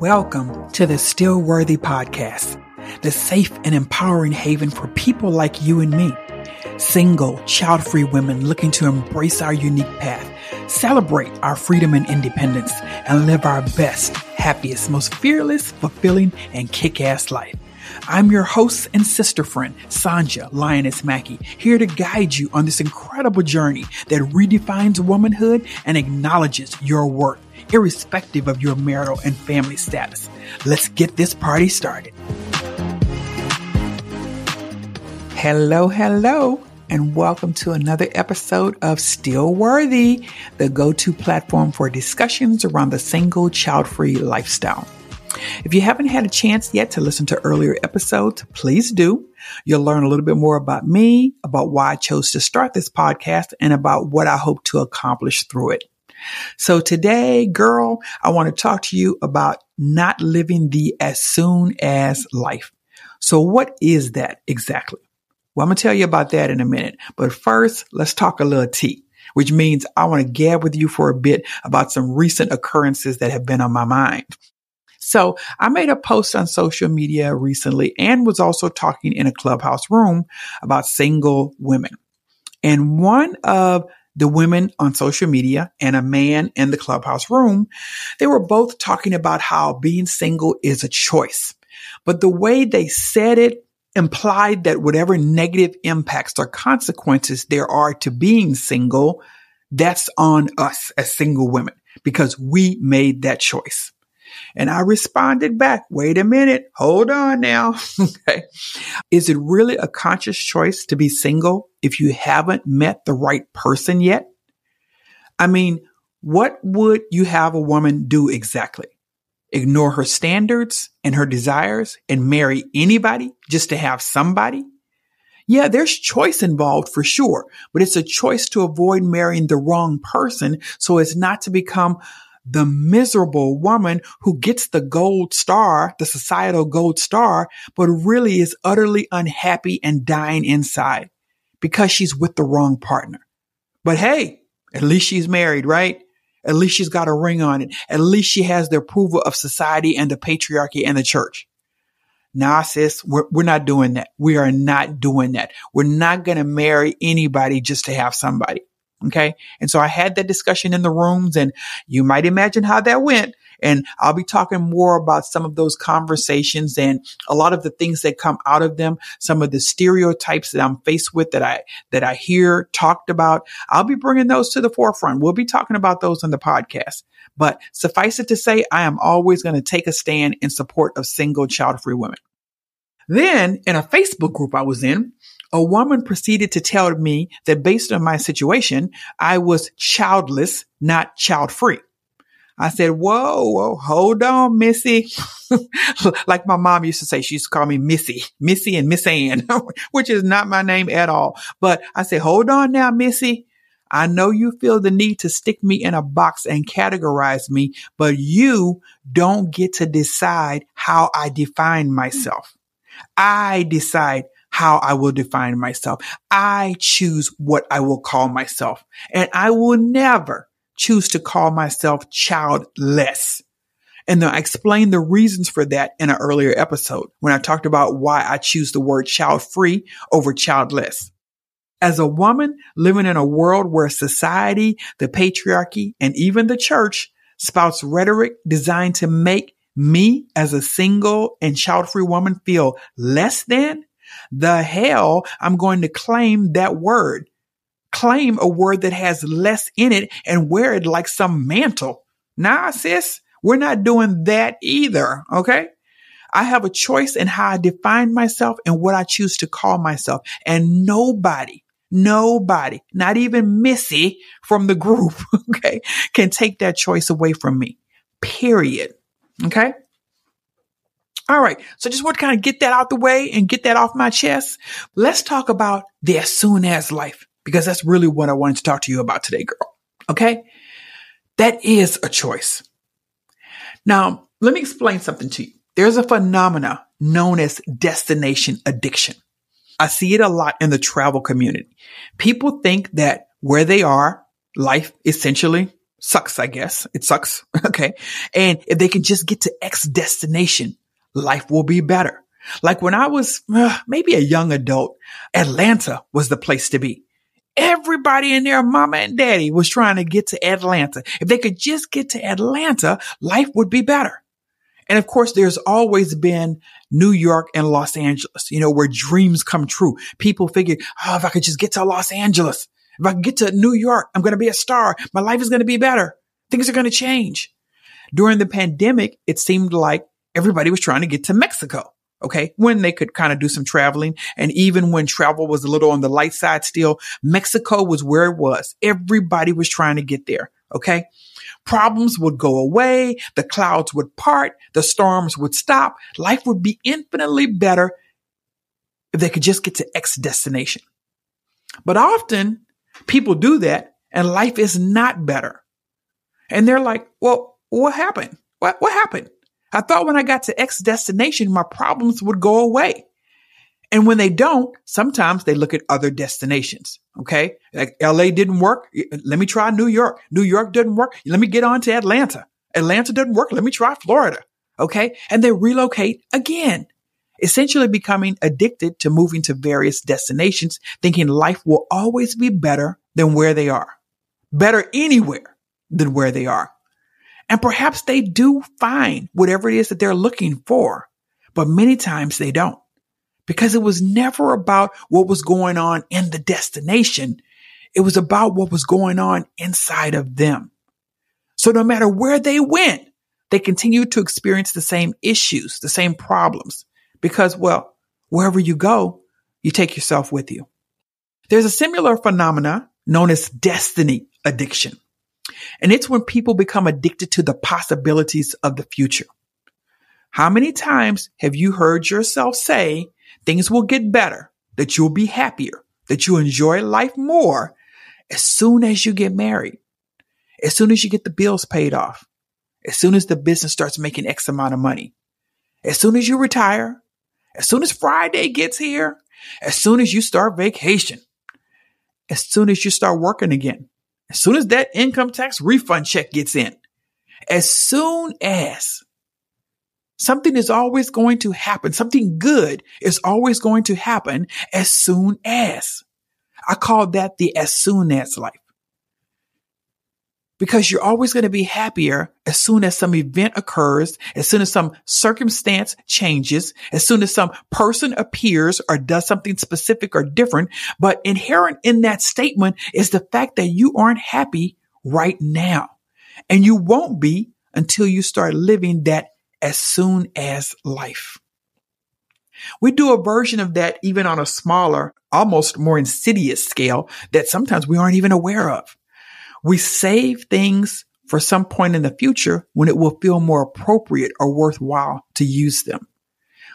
Welcome to the Still Worthy podcast, the safe and empowering haven for people like you and me, single, child-free women looking to embrace our unique path, celebrate our freedom and independence, and live our best, happiest, most fearless, fulfilling, and kick-ass life. I'm your host and sister friend, Sonjia Lioness Mackey, here to guide you on this incredible journey that redefines womanhood and acknowledges your worth, irrespective of your marital and family status. Let's get this party started. Hello, hello, and welcome to another episode of Still Worthy, the go-to platform for discussions around the single, child-free lifestyle. If you haven't had a chance yet to listen to earlier episodes, please do. You'll learn a little bit more about me, about why I chose to start this podcast, and about what I hope to accomplish through it. So today, girl, I want to talk to you about not living the as soon as life. So what is that exactly? Well, I'm going to tell you about that in a minute. But first, let's talk a little tea, which means I want to gab with you for a bit about some recent occurrences that have been on my mind. So I made a post on social media recently and was also talking in a Clubhouse room about single women. And one of the women on social media and a man in the Clubhouse room, they were both talking about how being single is a choice. But the way they said it implied that whatever negative impacts or consequences there are to being single, that's on us as single women because we made that choice. And I responded back, wait a minute, hold on now. Okay. Is it really a conscious choice to be single if you haven't met the right person yet? I mean, what would you have a woman do exactly? Ignore her standards and her desires and marry anybody just to have somebody? Yeah, there's choice involved for sure, but it's a choice to avoid marrying the wrong person so as not to become the miserable woman who gets the gold star, the societal gold star, but really is utterly unhappy and dying inside because she's with the wrong partner. But hey, at least she's married, right? At least she's got a ring on it. At least she has the approval of society and the patriarchy and the church. Nah, sis, we're not doing that. We are not doing that. We're not going to marry anybody just to have somebody. Okay. And so I had that discussion in the rooms and you might imagine how that went. And I'll be talking more about some of those conversations and a lot of the things that come out of them. Some of the stereotypes that I'm faced with that I hear talked about. I'll be bringing those to the forefront. We'll be talking about those on the podcast, but suffice it to say, I am always going to take a stand in support of single child-free women. Then in a Facebook group I was in, a woman proceeded to tell me that based on my situation, I was childless, not child-free. I said, whoa, hold on, Missy. Like my mom used to say, she used to call me Missy and Miss Ann, which is not my name at all. But I said, hold on now, Missy. I know you feel the need to stick me in a box and categorize me, but you don't get to decide how I define myself. I decide how I will define myself. I choose what I will call myself. And I will never choose to call myself childless. And then I explained the reasons for that in an earlier episode when I talked about why I choose the word child-free over childless. As a woman living in a world where society, the patriarchy, and even the church spouts rhetoric designed to make me as a single and child-free woman feel less than, the hell I'm going to claim that word. Claim a word that has less in it and wear it like some mantle. Nah, sis, we're not doing that either, okay? I have a choice in how I define myself and what I choose to call myself. And nobody, not even Missy from the group, okay, can take that choice away from me. Period. Okay? All right. So just want to kind of get that out the way and get that off my chest. Let's talk about the as soon as life, because that's really what I wanted to talk to you about today, girl. Okay. That is a choice. Now, let me explain something to you. There's a phenomena known as destination addiction. I see it a lot in the travel community. People think that where they are, life essentially Sucks, I guess. It sucks. Okay. And if they can just get to X destination, life will be better. Like when I was maybe a young adult, Atlanta was the place to be. Everybody in their mama and daddy was trying to get to Atlanta. If they could just get to Atlanta, life would be better. And of course, there's always been New York and Los Angeles, where dreams come true. People figure, if I could just get to Los Angeles, if I could get to New York, I'm going to be a star. My life is going to be better. Things are going to change. During the pandemic, it seemed like everybody was trying to get to Mexico. Okay, when they could kind of do some traveling. And even when travel was a little on the light side still, Mexico was where it was. Everybody was trying to get there. Okay, problems would go away. The clouds would part. The storms would stop. Life would be infinitely better if they could just get to X destination. But often people do that and life is not better. And they're like, well, what happened? What happened? I thought when I got to X destination, my problems would go away. And when they don't, sometimes they look at other destinations. Okay. Like LA didn't work. Let me try New York. New York doesn't work. Let me get on to Atlanta. Atlanta doesn't work. Let me try Florida. Okay. And they relocate again, essentially becoming addicted to moving to various destinations, thinking life will always be better than where they are, better anywhere than where they are. And perhaps they do find whatever it is that they're looking for, but many times they don't, because it was never about what was going on in the destination. It was about what was going on inside of them. So no matter where they went, they continued to experience the same issues, the same problems, because, well, wherever you go, you take yourself with you. There's a similar phenomena known as destiny addiction. And it's when people become addicted to the possibilities of the future. How many times have you heard yourself say things will get better, that you'll be happier, that you'll enjoy life more as soon as you get married, as soon as you get the bills paid off, as soon as the business starts making X amount of money, as soon as you retire, as soon as Friday gets here, as soon as you start vacation, as soon as you start working again, as soon as that income tax refund check gets in, as soon as something is always going to happen, something good is always going to happen as soon as. I call that the as soon as life. Because you're always going to be happier as soon as some event occurs, as soon as some circumstance changes, as soon as some person appears or does something specific or different. But inherent in that statement is the fact that you aren't happy right now. And you won't be until you start living that as soon as life. We do a version of that even on a smaller, almost more insidious scale that sometimes we aren't even aware of. We save things for some point in the future when it will feel more appropriate or worthwhile to use them.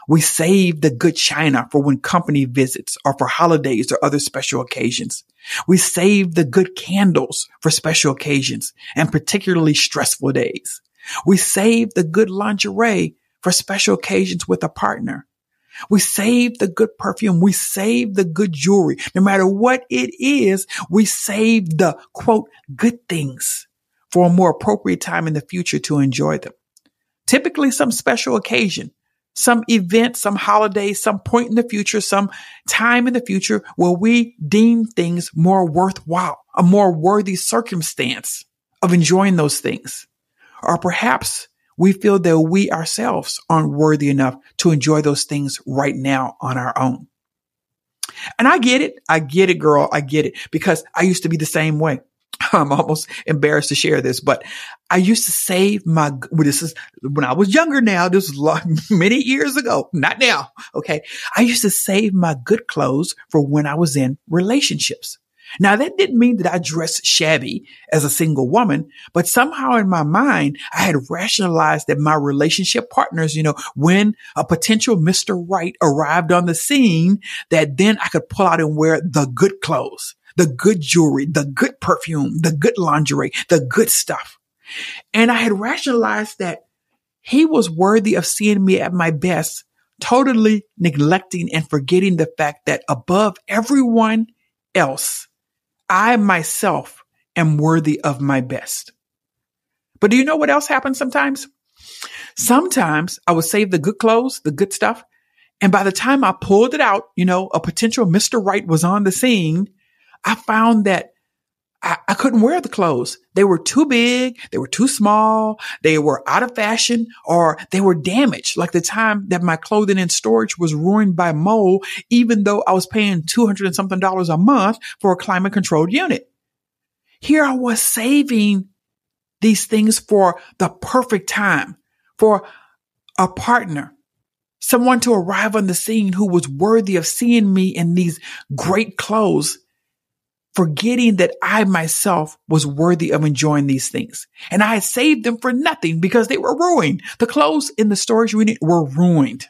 We save the good china for when company visits or for holidays or other special occasions. We save the good candles for special occasions and particularly stressful days. We save the good lingerie for special occasions with a partner. We save the good perfume. We save the good jewelry. No matter what it is, we save the, quote, good things for a more appropriate time in the future to enjoy them. Typically some special occasion, some event, some holiday, some point in the future, some time in the future where we deem things more worthwhile, a more worthy circumstance of enjoying those things. Or perhaps we feel that we ourselves aren't worthy enough to enjoy those things right now on our own. And I get it. I get it, girl. I get it, because I used to be the same way. I'm almost embarrassed to share this, but I used to save my, this is when I was younger now, this was long, many years ago, not now. Okay. I used to save my good clothes for when I was in relationships. Now, that didn't mean that I dressed shabby as a single woman, but somehow in my mind, I had rationalized that my relationship partners, when a potential Mr. Right arrived on the scene, that then I could pull out and wear the good clothes, the good jewelry, the good perfume, the good lingerie, the good stuff. And I had rationalized that he was worthy of seeing me at my best, totally neglecting and forgetting the fact that above everyone else, I myself am worthy of my best. But do you know what else happens sometimes? Sometimes I would save the good clothes, the good stuff. And by the time I pulled it out, you know, a potential Mr. Right was on the scene. I found that I couldn't wear the clothes. They were too big. They were too small. They were out of fashion, or they were damaged. Like the time that my clothing in storage was ruined by mold, even though I was paying $200 and something a month for a climate controlled unit. Here I was saving these things for the perfect time, for a partner, someone to arrive on the scene who was worthy of seeing me in these great clothes, forgetting that I myself was worthy of enjoying these things. And I had saved them for nothing because they were ruined. The clothes in the storage unit were ruined.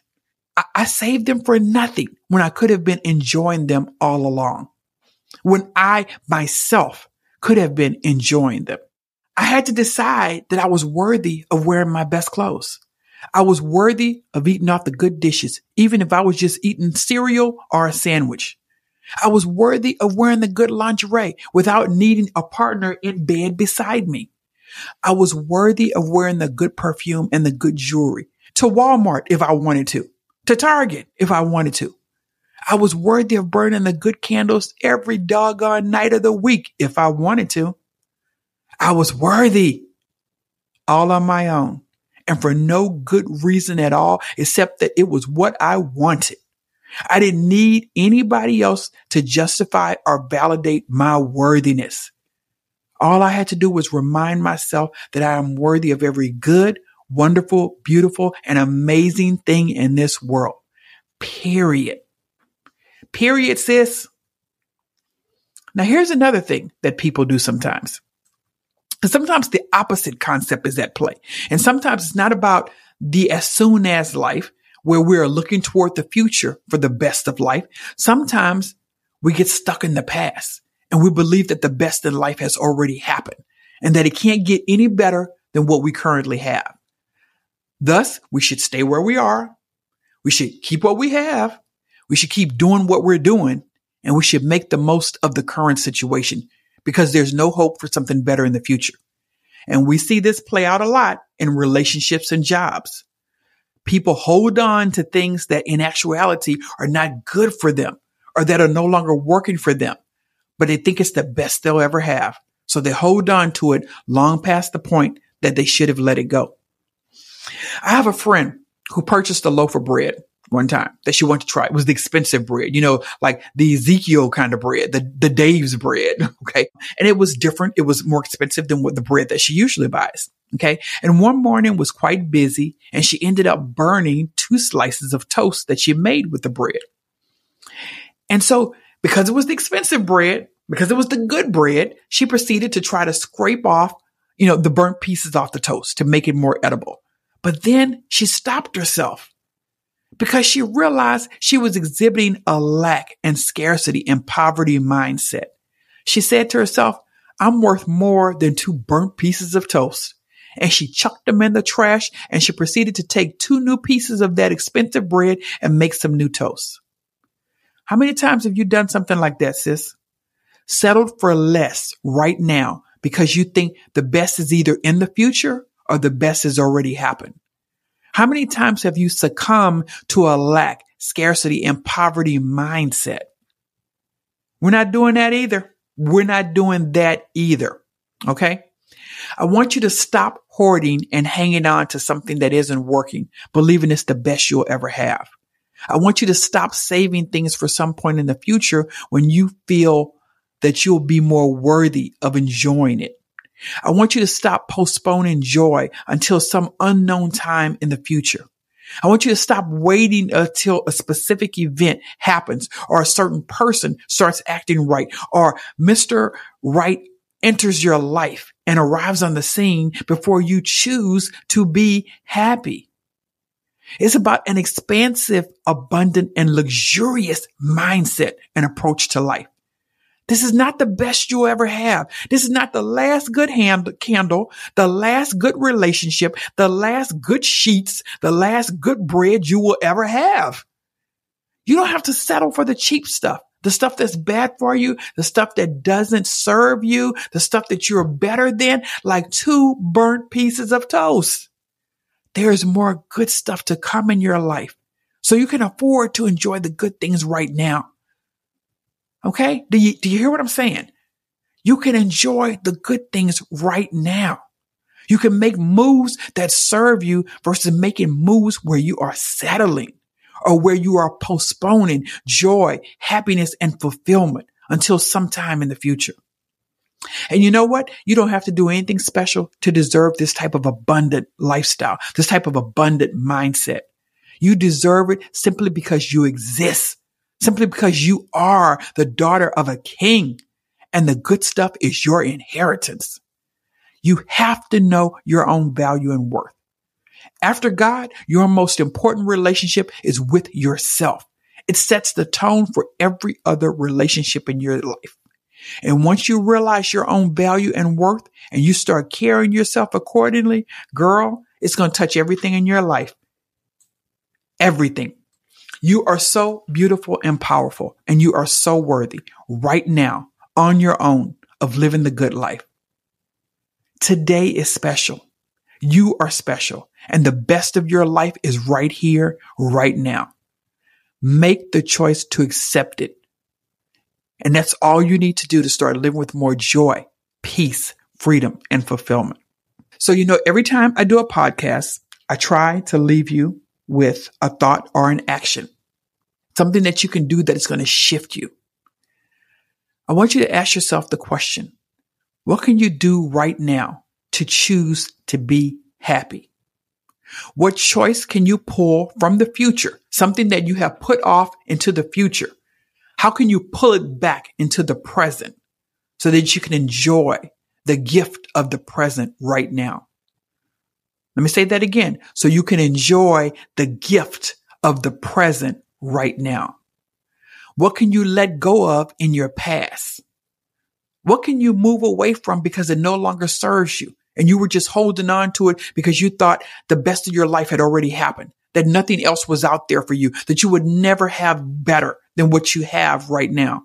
I saved them for nothing when I could have been enjoying them all along, when I myself could have been enjoying them. I had to decide that I was worthy of wearing my best clothes. I was worthy of eating off the good dishes, even if I was just eating cereal or a sandwich. I was worthy of wearing the good lingerie without needing a partner in bed beside me. I was worthy of wearing the good perfume and the good jewelry, to Walmart if I wanted to Target if I wanted to. I was worthy of burning the good candles every doggone night of the week if I wanted to. I was worthy all on my own, and for no good reason at all, except that it was what I wanted. I didn't need anybody else to justify or validate my worthiness. All I had to do was remind myself that I am worthy of every good, wonderful, beautiful, and amazing thing in this world. Period. Period, sis. Now, here's another thing that people do sometimes. And sometimes the opposite concept is at play. And sometimes it's not about the as soon as life, where we're looking toward the future for the best of life. Sometimes we get stuck in the past and we believe that the best in life has already happened and that it can't get any better than what we currently have. Thus, we should stay where we are. We should keep what we have. We should keep doing what we're doing, and we should make the most of the current situation because there's no hope for something better in the future. And we see this play out a lot in relationships and jobs. People hold on to things that in actuality are not good for them or that are no longer working for them, but they think it's the best they'll ever have. So they hold on to it long past the point that they should have let it go. I have a friend who purchased a loaf of bread one time that she wanted to try. It was the expensive bread, you know, like the Ezekiel kind of bread, the Dave's bread. Okay. And it was different. It was more expensive than what the bread that she usually buys. Okay. And one morning was quite busy, and she ended up burning 2 slices of toast that she made with the bread. And so because it was the expensive bread, because it was the good bread, she proceeded to try to scrape off, you know, the burnt pieces off the toast to make it more edible. But then she stopped herself because she realized she was exhibiting a lack and scarcity and poverty mindset. She said to herself, I'm worth more than 2 burnt pieces of toast. And she chucked them in the trash, and she proceeded to take 2 new pieces of that expensive bread and make some new toast. How many times have you done something like that, sis? Settled for less right now because you think the best is either in the future or the best has already happened. How many times have you succumbed to a lack, scarcity, and poverty mindset? We're not doing that either. We're not doing that either. Okay? I want you to stop hoarding and hanging on to something that isn't working, believing it's the best you'll ever have. I want you to stop saving things for some point in the future when you feel that you'll be more worthy of enjoying it. I want you to stop postponing joy until some unknown time in the future. I want you to stop waiting until a specific event happens or a certain person starts acting right or Mr. Right enters your life and arrives on the scene before you choose to be happy. It's about an expansive, abundant, and luxurious mindset and approach to life. This is not the best you'll ever have. This is not the last good candle, the last good relationship, the last good sheets, the last good bread you will ever have. You don't have to settle for the cheap stuff, the stuff that's bad for you, the stuff that doesn't serve you, the stuff that you're better than, like two burnt pieces of toast. There's more good stuff to come in your life. So you can afford to enjoy the good things right now. Okay? Do you hear what I'm saying? You can enjoy the good things right now. You can make moves that serve you versus making moves where you are settling or where you are postponing joy, happiness, and fulfillment until sometime in the future. And you know what? You don't have to do anything special to deserve this type of abundant lifestyle, this type of abundant mindset. You deserve it simply because you exist, simply because you are the daughter of a king, and the good stuff is your inheritance. You have to know your own value and worth. After God, your most important relationship is with yourself. It sets the tone for every other relationship in your life. And once you realize your own value and worth and you start carrying yourself accordingly, girl, it's going to touch everything in your life. Everything. You are so beautiful and powerful, and you are so worthy right now on your own of living the good life. Today is special. You are special, and the best of your life is right here, right now. Make the choice to accept it. And that's all you need to do to start living with more joy, peace, freedom, and fulfillment. So, you know, every time I do a podcast, I try to leave you with a thought or an action, something that you can do that is going to shift you. I want you to ask yourself the question, what can you do right now to choose to be happy? What choice can you pull from the future, something that you have put off into the future? How can you pull it back into the present so that you can enjoy the gift of the present right now? Let me say that again. So you can enjoy the gift of the present right now. What can you let go of in your past? What can you move away from because it no longer serves you? And you were just holding on to it because you thought the best of your life had already happened, that nothing else was out there for you, that you would never have better than what you have right now.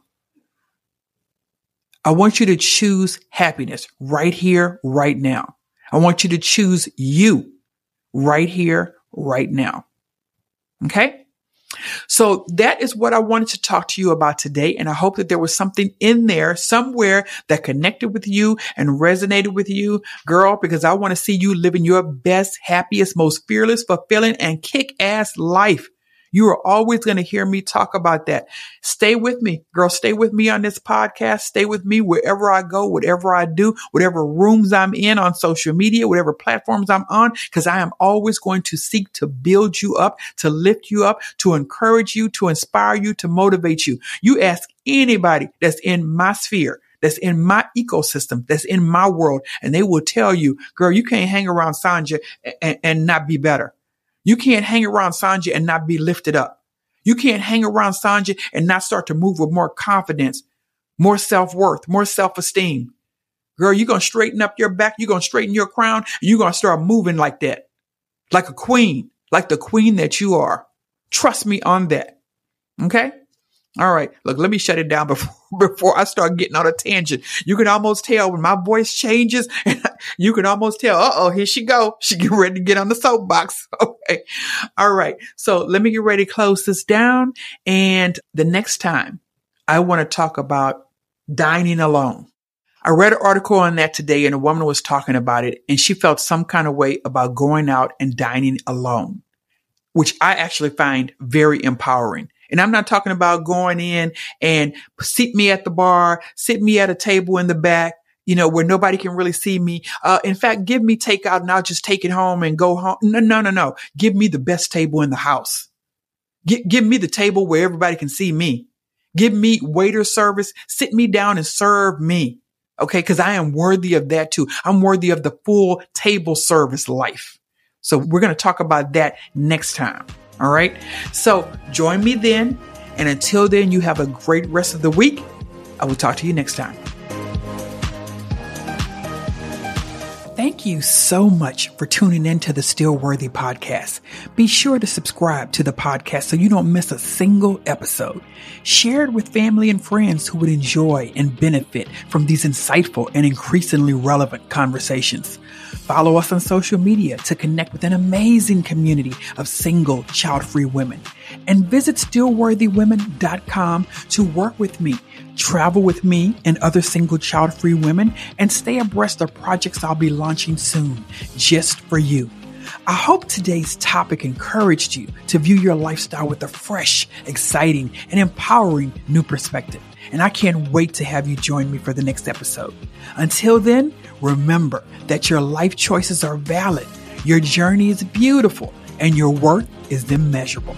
I want you to choose happiness right here, right now. I want you to choose you right here, right now. Okay? So that is what I wanted to talk to you about today. And I hope that there was something in there somewhere that connected with you and resonated with you, girl, because I want to see you living your best, happiest, most fearless, fulfilling, and kick-ass life. You are always going to hear me talk about that. Stay with me, girl. Stay with me on this podcast. Stay with me wherever I go, whatever I do, whatever rooms I'm in on social media, whatever platforms I'm on, because I am always going to seek to build you up, to lift you up, to encourage you, to inspire you, to motivate you. You ask anybody that's in my sphere, that's in my ecosystem, that's in my world, and they will tell you, girl, you can't hang around Sonjia and not be better. You can't hang around Sonjia and not be lifted up. You can't hang around Sonjia and not start to move with more confidence, more self-worth, more self-esteem. Girl, you're going to straighten up your back. You're going to straighten your crown. And you're going to start moving like that, like a queen, like the queen that you are. Trust me on that. Okay? All right. Look, let me shut it down before I start getting on a tangent. You can almost tell when my voice changes. You can almost tell, uh-oh, here she go. She get ready to get on the soapbox. Okay. All right. So let me get ready to close this down. And the next time I want to talk about dining alone. I read an article on that today, and a woman was talking about it, and she felt some kind of way about going out and dining alone, which I actually find very empowering. And I'm not talking about going in and sit me at the bar, sit me at a table in the back, you know, where nobody can really see me. In fact, give me takeout and I'll just take it home and go home. No. Give me the best table in the house. Give me the table where everybody can see me. Give me waiter service. Sit me down and serve me. Okay. Cause I am worthy of that too. I'm worthy of the full table service life. So we're going to talk about that next time. All right. So join me then. And until then, you have a great rest of the week. I will talk to you next time. Thank you so much for tuning into the Still Worthy podcast. Be sure to subscribe to the podcast so you don't miss a single episode. Share it with family and friends who would enjoy and benefit from these insightful and increasingly relevant conversations. Follow us on social media to connect with an amazing community of single, child-free women. And visit stillworthywomen.com to work with me, travel with me and other single, child-free women, and stay abreast of projects I'll be launching soon, just for you. I hope today's topic encouraged you to view your lifestyle with a fresh, exciting, and empowering new perspective. And I can't wait to have you join me for the next episode. Until then, remember that your life choices are valid, your journey is beautiful, and your worth is immeasurable.